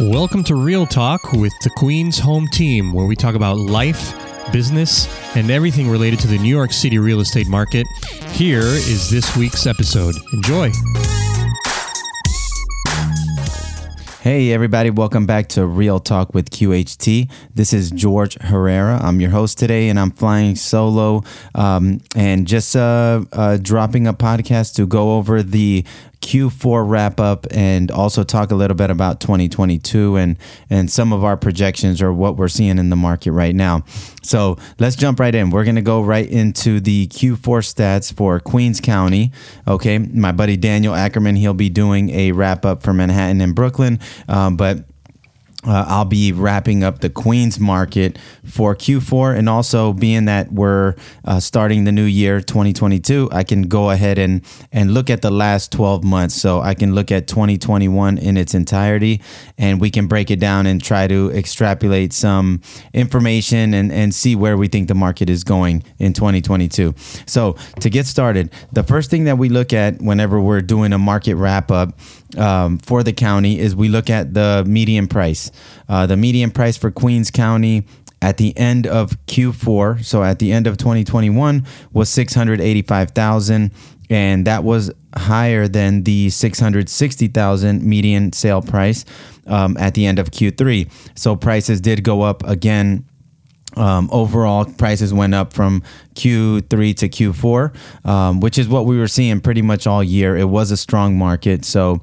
Welcome to Real Talk with the Queens Home Team, where we talk about life, business, and everything related to the New York City real estate market. Here is this week's episode. Enjoy. Hey everybody, welcome back to Real Talk with QHT. This is George Herrera. I'm your host today and I'm flying solo and just dropping a podcast to go over the Q4 wrap up and also talk a little bit about 2022 and some of our projections or what we're seeing in the market right now. So let's jump right in. We're going to go right into the Q4 stats for Queens County. Okay, my buddy Daniel Ackerman, he'll be doing a wrap up for Manhattan and Brooklyn, but I'll be wrapping up the Queens market for Q4, and also being that we're starting the new year 2022, I can go ahead and look at the last 12 months. So I can look at 2021 in its entirety, and we can break it down and try to extrapolate some information and see where we think the market is going in 2022. So to get started, the first thing that we look at whenever we're doing a market wrap up for the county is we look at the median price. The median price for Queens County at the end of Q4, so at the end of 2021, was $685,000, and that was higher than the $660,000 median sale price at the end of Q3. So prices did go up again. Overall, prices went up from Q3 to Q4, which is what we were seeing pretty much all year. It was a strong market. So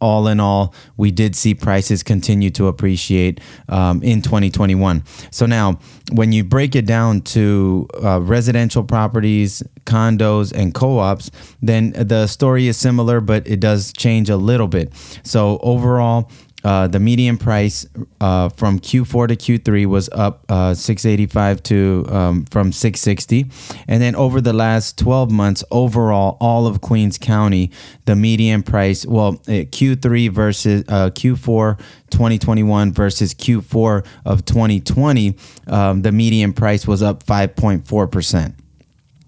all in all, we did see prices continue to appreciate in 2021. So now when you break it down to residential properties, condos, and co-ops, then the story is similar, but it does change a little bit. So overall, the median price from Q4 to Q3 was up $685 to from $660, and then over the last 12 months, overall, all of Queens County, the median price. Well, Q3 versus Q4 2021 versus Q4 of 2020, the median price was up 5.4%.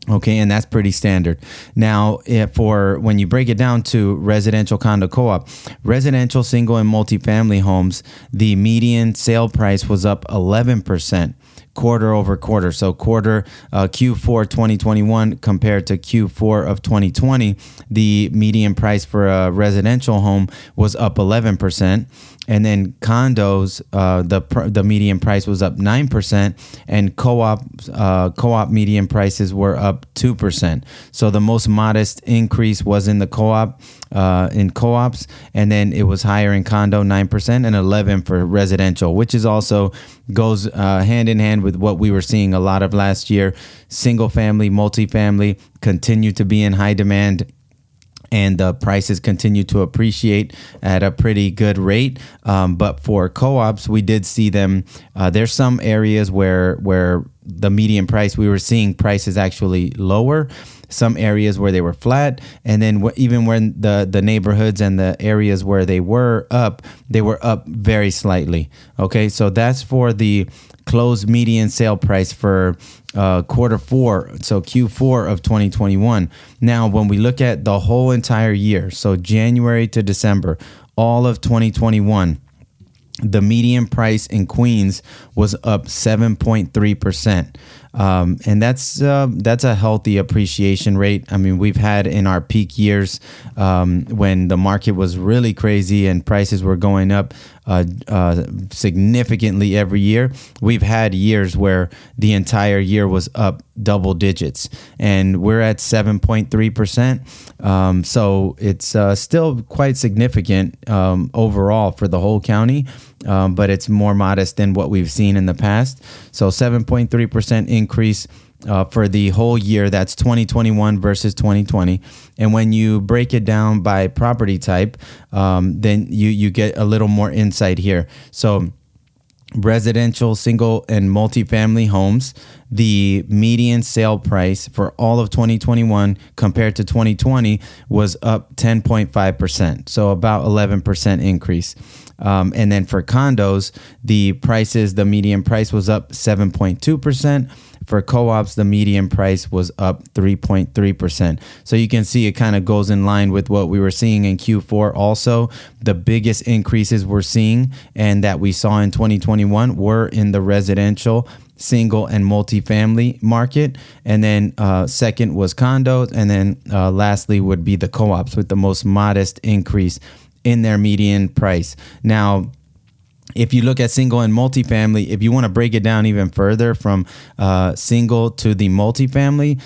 Okay, and that's pretty standard. Now, for when you break it down to residential condo co-op, residential single and multifamily homes, the median sale price was up 11% quarter over quarter. So Q4 2021 compared to Q4 of 2020, the median price for a residential home was up 11%. And then condos, the median price was up 9%, and co-op median prices were up 2%. So the most modest increase was in the co-op, in co-ops, and then it was higher in condo, 9%, and 11 for residential, which is also goes hand in hand with what we were seeing a lot of last year. Single family, multifamily continue to be in high demand, and the prices continue to appreciate at a pretty good rate. But for co-ops, we did see them. There's some areas where the median price, we were seeing prices actually lower, some areas where they were flat, and then even when the neighborhoods and the areas where they were up, they were up very slightly. Okay, so that's for the closed median sale price for quarter four, so Q4 of 2021. Now, when we look at the whole entire year, so January to December, all of 2021, the median price in Queens was up 7.3%. And that's a healthy appreciation rate. I mean, we've had in our peak years when the market was really crazy and prices were going up significantly every year. We've had years where the entire year was up double digits, and we're at 7.3%. So it's still quite significant overall for the whole county, but it's more modest than what we've seen in the past. So 7.3% increase for the whole year. That's 2021 versus 2020. And when you break it down by property type, then you get a little more insight here. So residential, single, and multifamily homes, the median sale price for all of 2021 compared to 2020 was up 10.5%, so about 11% increase. And then for condos, the prices, the median price was up 7.2%. For co-ops, the median price was up 3.3%. So you can see it kind of goes in line with what we were seeing in Q4 also. The biggest increases we're seeing and that we saw in 2021 were in the residential, single, and multifamily market. And then second was condos. And then lastly would be the co-ops with the most modest increase in their median price. Now, if you look at single and multifamily, if you want to break it down even further from single to the multifamily,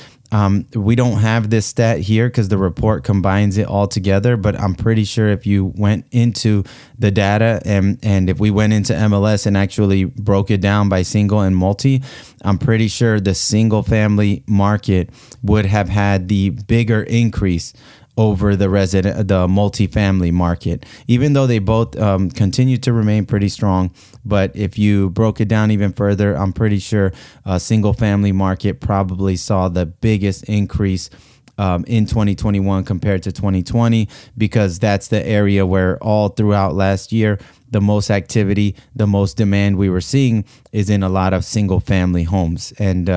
we don't have this stat here because the report combines it all together, but I'm pretty sure if you went into the data and if we went into MLS and actually broke it down by single and multi, I'm pretty sure the single family market would have had the bigger increase over the multifamily market, even though they both continue to remain pretty strong. But if you broke it down even further, I'm pretty sure single family market probably saw the biggest increase in 2021 compared to 2020, because that's the area where all throughout last year, the most activity, the most demand we were seeing is in a lot of single family homes and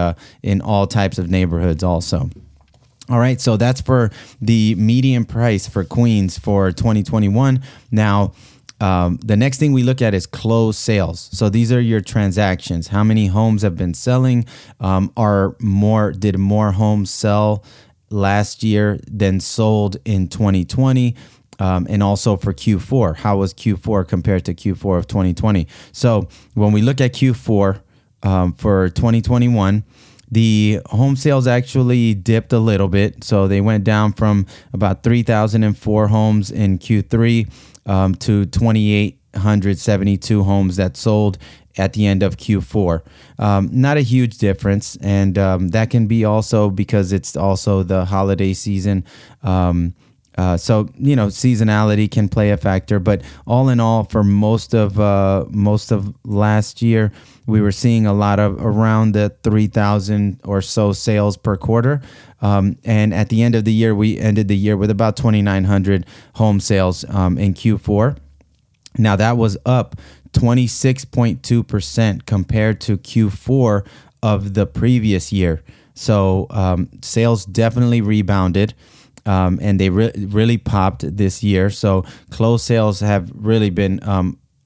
in all types of neighborhoods also. All right, so that's for the median price for Queens for 2021. Now, the next thing we look at is closed sales. So these are your transactions. How many homes have been selling? Did more homes sell last year than sold in 2020? And also for Q4, how was Q4 compared to Q4 of 2020? So when we look at Q4 for 2021, the home sales actually dipped a little bit. So they went down from about 3,004 homes in Q3 to 2,872 homes that sold at the end of Q4. Not a huge difference. And that can be also because it's also the holiday season. So, you know, seasonality can play a factor. But all in all, for most of last year, we were seeing a lot of around the 3,000 or so sales per quarter. And at the end of the year, we ended the year with about 2,900 home sales in Q4. Now, that was up 26.2% compared to Q4 of the previous year. So sales definitely rebounded. And they really popped this year. So closed sales have really been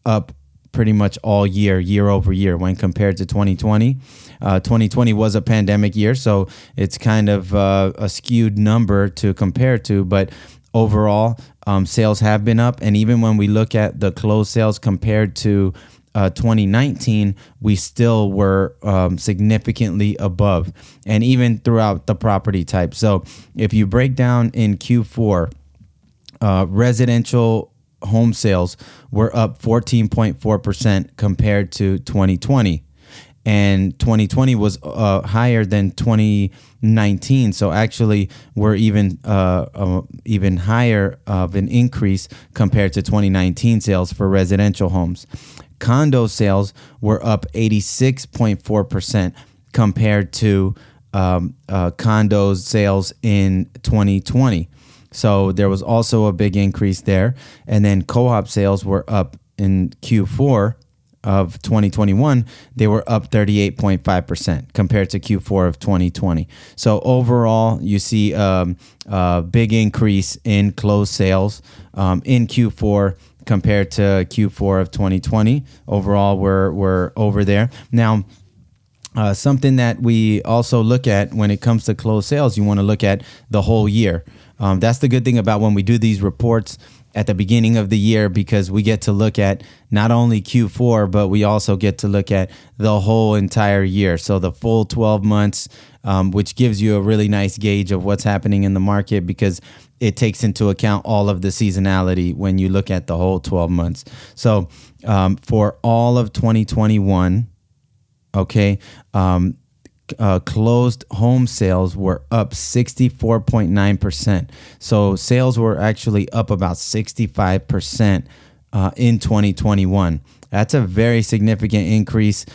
up pretty much all year over year when compared to 2020. 2020 was a pandemic year, so it's kind of a skewed number to compare to. But overall, sales have been up. And even when we look at the closed sales compared to 2019, we still were significantly above, and even throughout the property type. So if you break down in Q4, residential home sales were up 14.4% compared to 2020. And 2020 was higher than 2019, so actually we're even higher of an increase compared to 2019 sales for residential homes. Condo sales were up 86.4% compared to condo sales in 2020, so there was also a big increase there. And then co-op sales were up in Q4 of 2021, they were up 38.5% compared to Q4 of 2020. So overall, you see a big increase in closed sales in Q4 compared to Q4 of 2020. Overall, we're over there. Now, something that we also look at when it comes to closed sales, you want to look at the whole year. That's the good thing about when we do these reports at the beginning of the year, because we get to look at not only Q4, but we also get to look at the whole entire year. So the full 12 months, which gives you a really nice gauge of what's happening in the market, because it takes into account all of the seasonality when you look at the whole 12 months. So for all of 2021, closed home sales were up 64.9%. So sales were actually up about 65% in 2021. That's a very significant increase.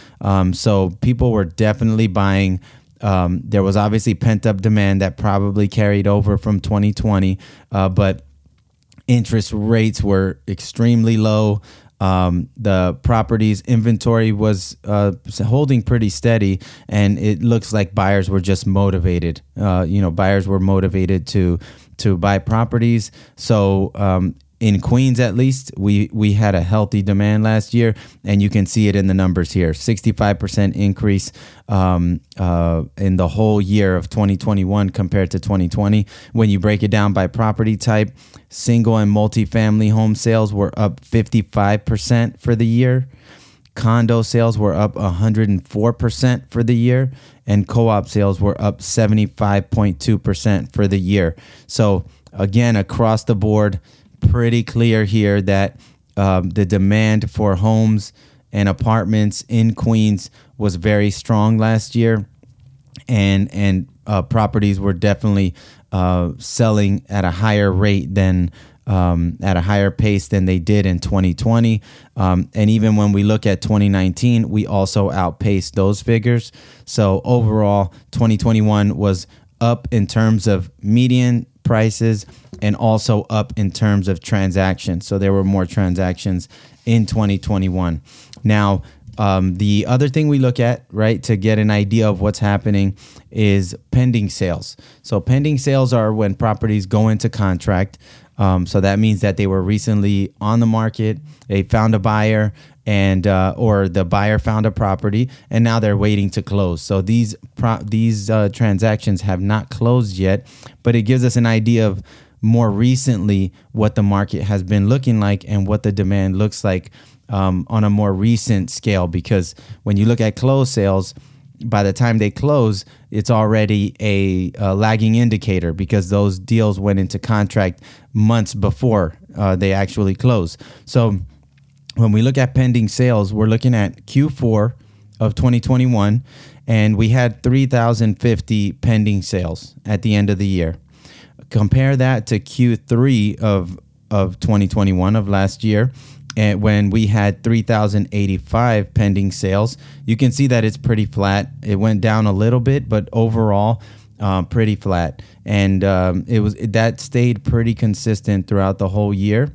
So people were definitely buying. There was obviously pent-up demand that probably carried over from 2020, but interest rates were extremely low. The property's inventory was holding pretty steady, and it looks like buyers were just motivated. Buyers were motivated to buy properties. So in Queens, at least, we had a healthy demand last year, and you can see it in the numbers here. 65% increase in the whole year of 2021 compared to 2020. When you break it down by property type, single and multifamily home sales were up 55% for the year. Condo sales were up 104% for the year, and co-op sales were up 75.2% for the year. So again, across the board, pretty clear here that the demand for homes and apartments in Queens was very strong last year, and properties were definitely selling at a higher rate than at a higher pace than they did in 2020. And even when we look at 2019, we also outpaced those figures. So overall, 2021 was up in terms of median prices and also up in terms of transactions. So there were more transactions in 2021. Now, the other thing we look at, right, to get an idea of what's happening is pending sales. So pending sales are when properties go into contract. So that means that they were recently on the market, they found a buyer, and or the buyer found a property, and now they're waiting to close. So these transactions have not closed yet, but it gives us an idea of more recently what the market has been looking like and what the demand looks like on a more recent scale. Because when you look at closed sales, by the time they close, it's already a lagging indicator because those deals went into contract months before they actually close. So when we look at pending sales, we're looking at Q4 of 2021, and we had 3,050 pending sales at the end of the year. Compare that to Q3 of 2021, of last year, and when we had 3,085 pending sales. You can see that it's pretty flat. It went down a little bit, but overall, pretty flat. And that stayed pretty consistent throughout the whole year.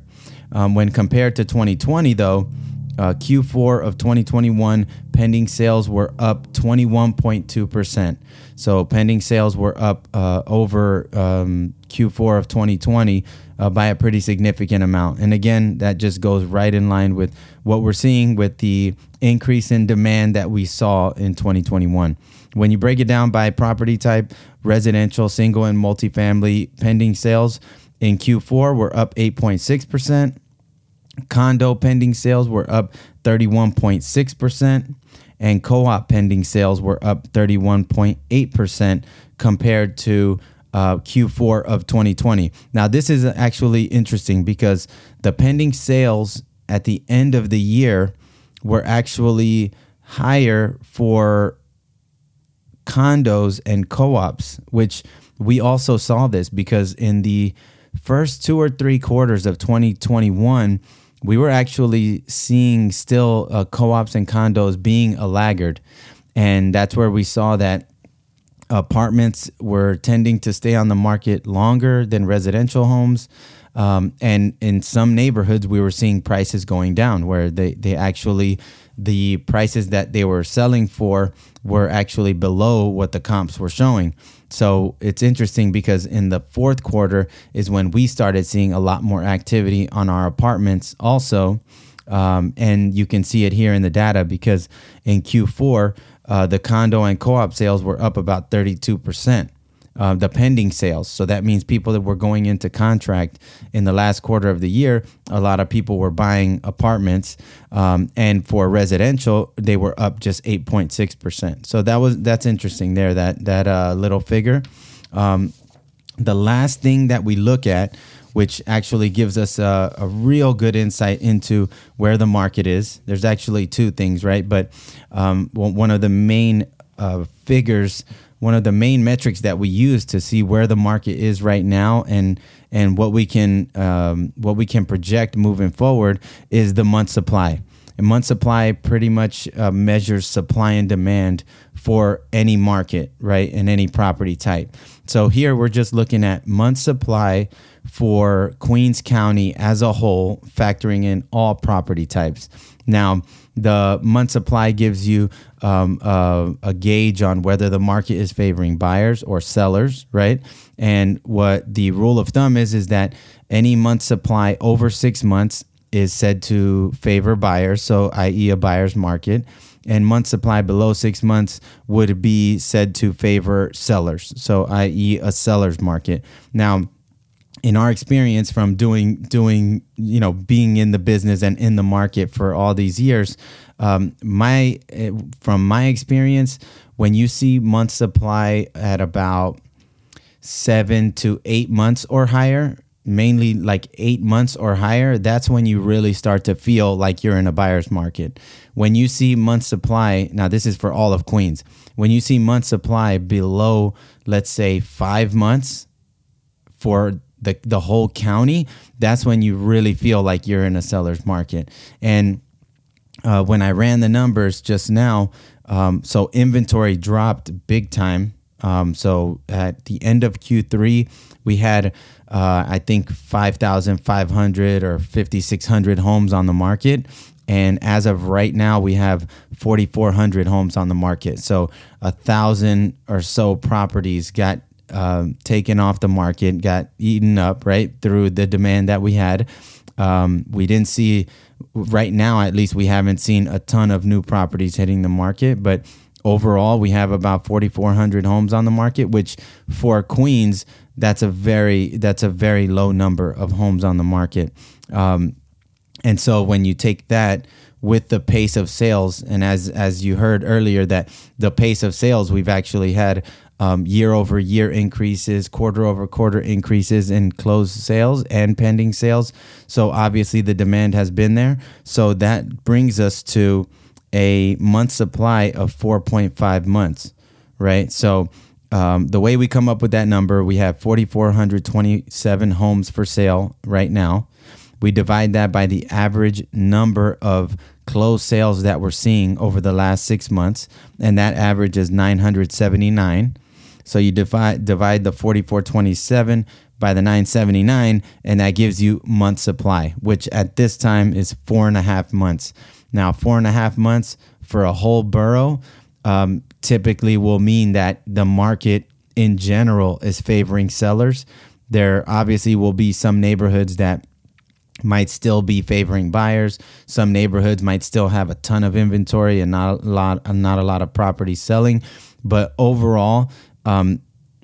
When compared to 2020, though, Q4 of 2021, pending sales were up 21.2%. So pending sales were up over Q4 of 2020 by a pretty significant amount. And again, that just goes right in line with what we're seeing with the increase in demand that we saw in 2021. When you break it down by property type, residential, single, and multifamily pending sales in Q4 were up 8.6%. Condo pending sales were up 31.6%, and co-op pending sales were up 31.8% compared to Q4 of 2020. Now, this is actually interesting because the pending sales at the end of the year were actually higher for condos and co-ops, which we also saw this because in the first two or three quarters of 2021, we were actually seeing still co-ops and condos being a laggard. And that's where we saw that apartments were tending to stay on the market longer than residential homes. And in some neighborhoods, we were seeing prices going down where the prices that they were selling for were actually below what the comps were showing. So it's interesting because in the fourth quarter is when we started seeing a lot more activity on our apartments also. And you can see it here in the data because in Q4, the condo and co-op sales were up about 32%, the pending sales. So that means people that were going into contract in the last quarter of the year, a lot of people were buying apartments. And for residential, they were up just 8.6%. So that's interesting there, that little figure. The last thing that we look at, which actually gives us a real good insight into where the market is. There's actually two things, right? But one of the main figures, one of the main metrics that we use to see where the market is right now and what we can project moving forward is the month supply. And month supply pretty much measures supply and demand for any market, right, and any property type. So here we're just looking at month supply for Queens County as a whole, factoring in all property types. Now, the month supply gives you a gauge on whether the market is favoring buyers or sellers, right? And what the rule of thumb is that any month supply over 6 months is said to favor buyers, so i.e. a buyer's market. And month supply below 6 months would be said to favor sellers, so i.e. a seller's market. Now, in our experience from doing, you know, being in the business and in the market for all these years, from my experience, when you see month supply at about 7 to 8 months or higher, mainly like 8 months or higher, that's when you really start to feel like you're in a buyer's market. When you see month supply, now this is for all of Queens, when you see month supply below, let's say 5 months for the whole county, that's when you really feel like you're in a seller's market. And when I ran the numbers just now, so inventory dropped big time. So at the end of Q3, we had, I think 5,500 or 5,600 homes on the market. And as of right now, we have 4,400 homes on the market. So 1,000 or so properties got taken off the market, got eaten up, right, through the demand that we had. We didn't see, right now at least, we haven't seen a ton of new properties hitting the market, but overall, we have about 4,400 homes on the market, which for Queens, that's a very low number of homes on the market. And so when you take that with the pace of sales, and as you heard earlier, that the pace of sales, we've actually had year over year increases, quarter over quarter increases in closed sales and pending sales. So obviously the demand has been there. So that brings us to a month supply of 4.5 months, right? So the way we come up with that number, we have 4,427 homes for sale right now. We divide that by the average number of closed sales that we're seeing over the last 6 months, and that average is 979. So you divide the 4,427 by the 979, and that gives you month supply, which at this time is 4.5 months. Now, 4.5 months for a whole borough typically will mean that the market in general is favoring sellers. There obviously will be some neighborhoods that might still be favoring buyers. Some neighborhoods might still have a ton of inventory and not a lot of property selling. But overall,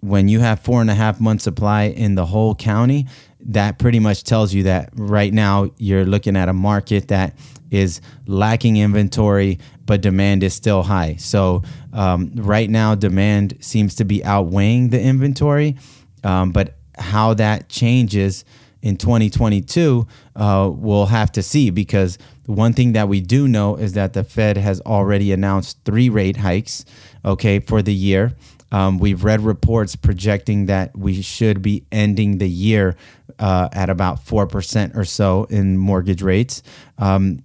when you have 4.5 month supply in the whole county, that pretty much tells you that right now you're looking at a market that is lacking inventory, but demand is still high. So right now, demand seems to be outweighing the inventory, but how that changes in 2022, we'll have to see, because one thing that we do know is that the Fed has already announced 3 rate hikes, okay, for the year. We've read reports projecting that we should be ending the year at about 4% or so in mortgage rates. And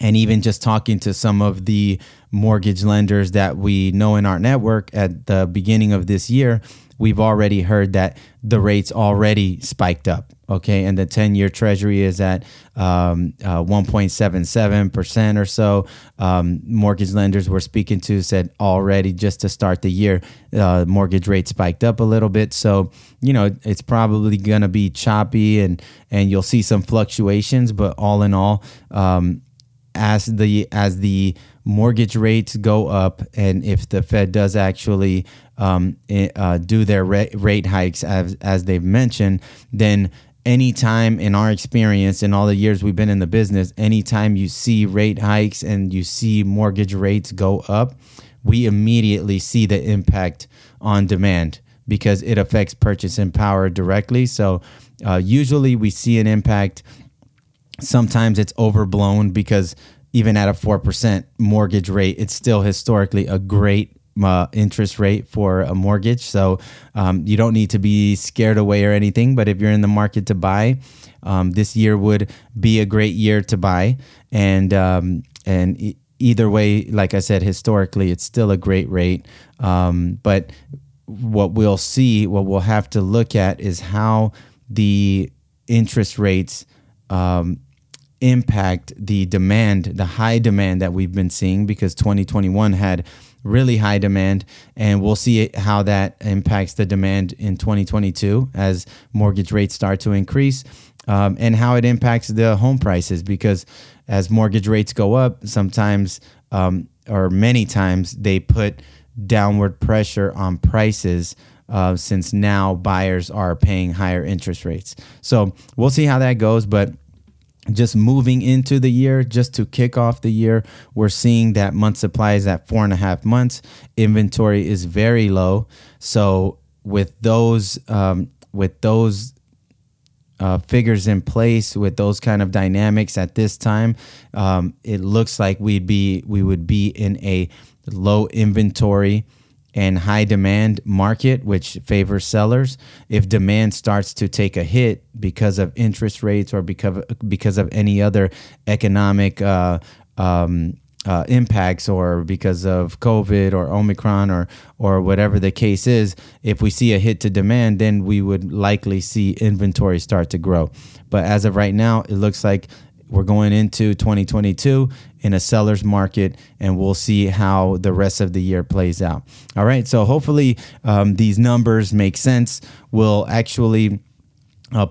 even just talking to some of the mortgage lenders that we know in our network at the beginning of this year, we've already heard that the rates already spiked up. Okay, and the 10-year Treasury is at 1.77% or so. Mortgage lenders we're speaking to said already just to start the year, mortgage rates spiked up a little bit. So, you know, it's probably going to be choppy and you'll see some fluctuations. But all in all, as the mortgage rates go up, and if the Fed does actually do their rate hikes as they've mentioned, then anytime in our experience, in all the years we've been in the business, anytime you see rate hikes and you see mortgage rates go up, we immediately see the impact on demand because it affects purchasing power directly. So usually we see an impact. Sometimes it's overblown because even at a 4% mortgage rate, it's still historically a great interest rate for a mortgage. So you don't need to be scared away or anything. But if you're in the market to buy, this year would be a great year to buy. And either way, like I said, historically, it's still a great rate. But what we'll see, what we'll have to look at is how the interest rates impact the demand, the high demand that we've been seeing, because 2021 had really high demand, and we'll see how that impacts the demand in 2022 as mortgage rates start to increase, and how it impacts the home prices, because as mortgage rates go up, sometimes or many times they put downward pressure on prices, since now buyers are paying higher interest rates. So we'll see how that goes, but just moving into the year, just to kick off the year, we're seeing that month supply is at 4.5 months. Inventory is very low. So with those figures in place, with those kind of dynamics at this time, it looks like we would be in a low inventory and high demand market, which favors sellers. If demand starts to take a hit because of interest rates or because of any other economic impacts, or because of COVID or Omicron or whatever the case is, if we see a hit to demand, then we would likely see inventory start to grow. But as of right now, it looks like we're going into 2022 in a seller's market, and we'll see how the rest of the year plays out. All right, so hopefully these numbers make sense. We'll actually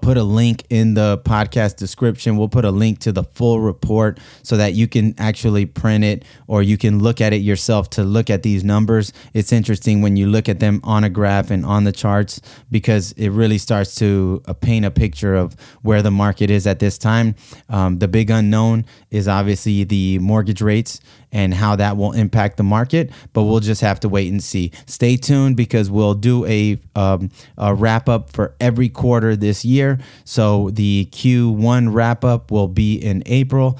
put a link in the podcast description. We'll put a link to the full report so that you can actually print it, or you can look at it yourself to look at these numbers. It's interesting when you look at them on a graph and on the charts, because it really starts to paint a picture of where the market is at this time. The big unknown is obviously the mortgage rates and how that will impact the market, but we'll just have to wait and see. Stay tuned, because we'll do a wrap up for every quarter this year. So the Q1 wrap up will be in April.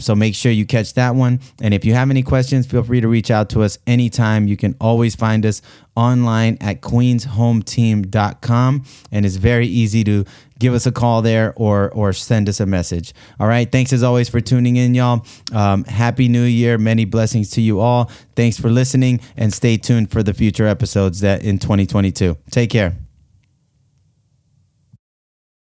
So make sure you catch that one. And if you have any questions, feel free to reach out to us anytime. You can always find us online at queenshometeam.com, and it's very easy to give us a call there or send us a message. All right. Thanks as always for tuning in, y'all. Happy New Year. Many blessings to you all. Thanks for listening, and stay tuned for the future episodes that in 2022. Take care.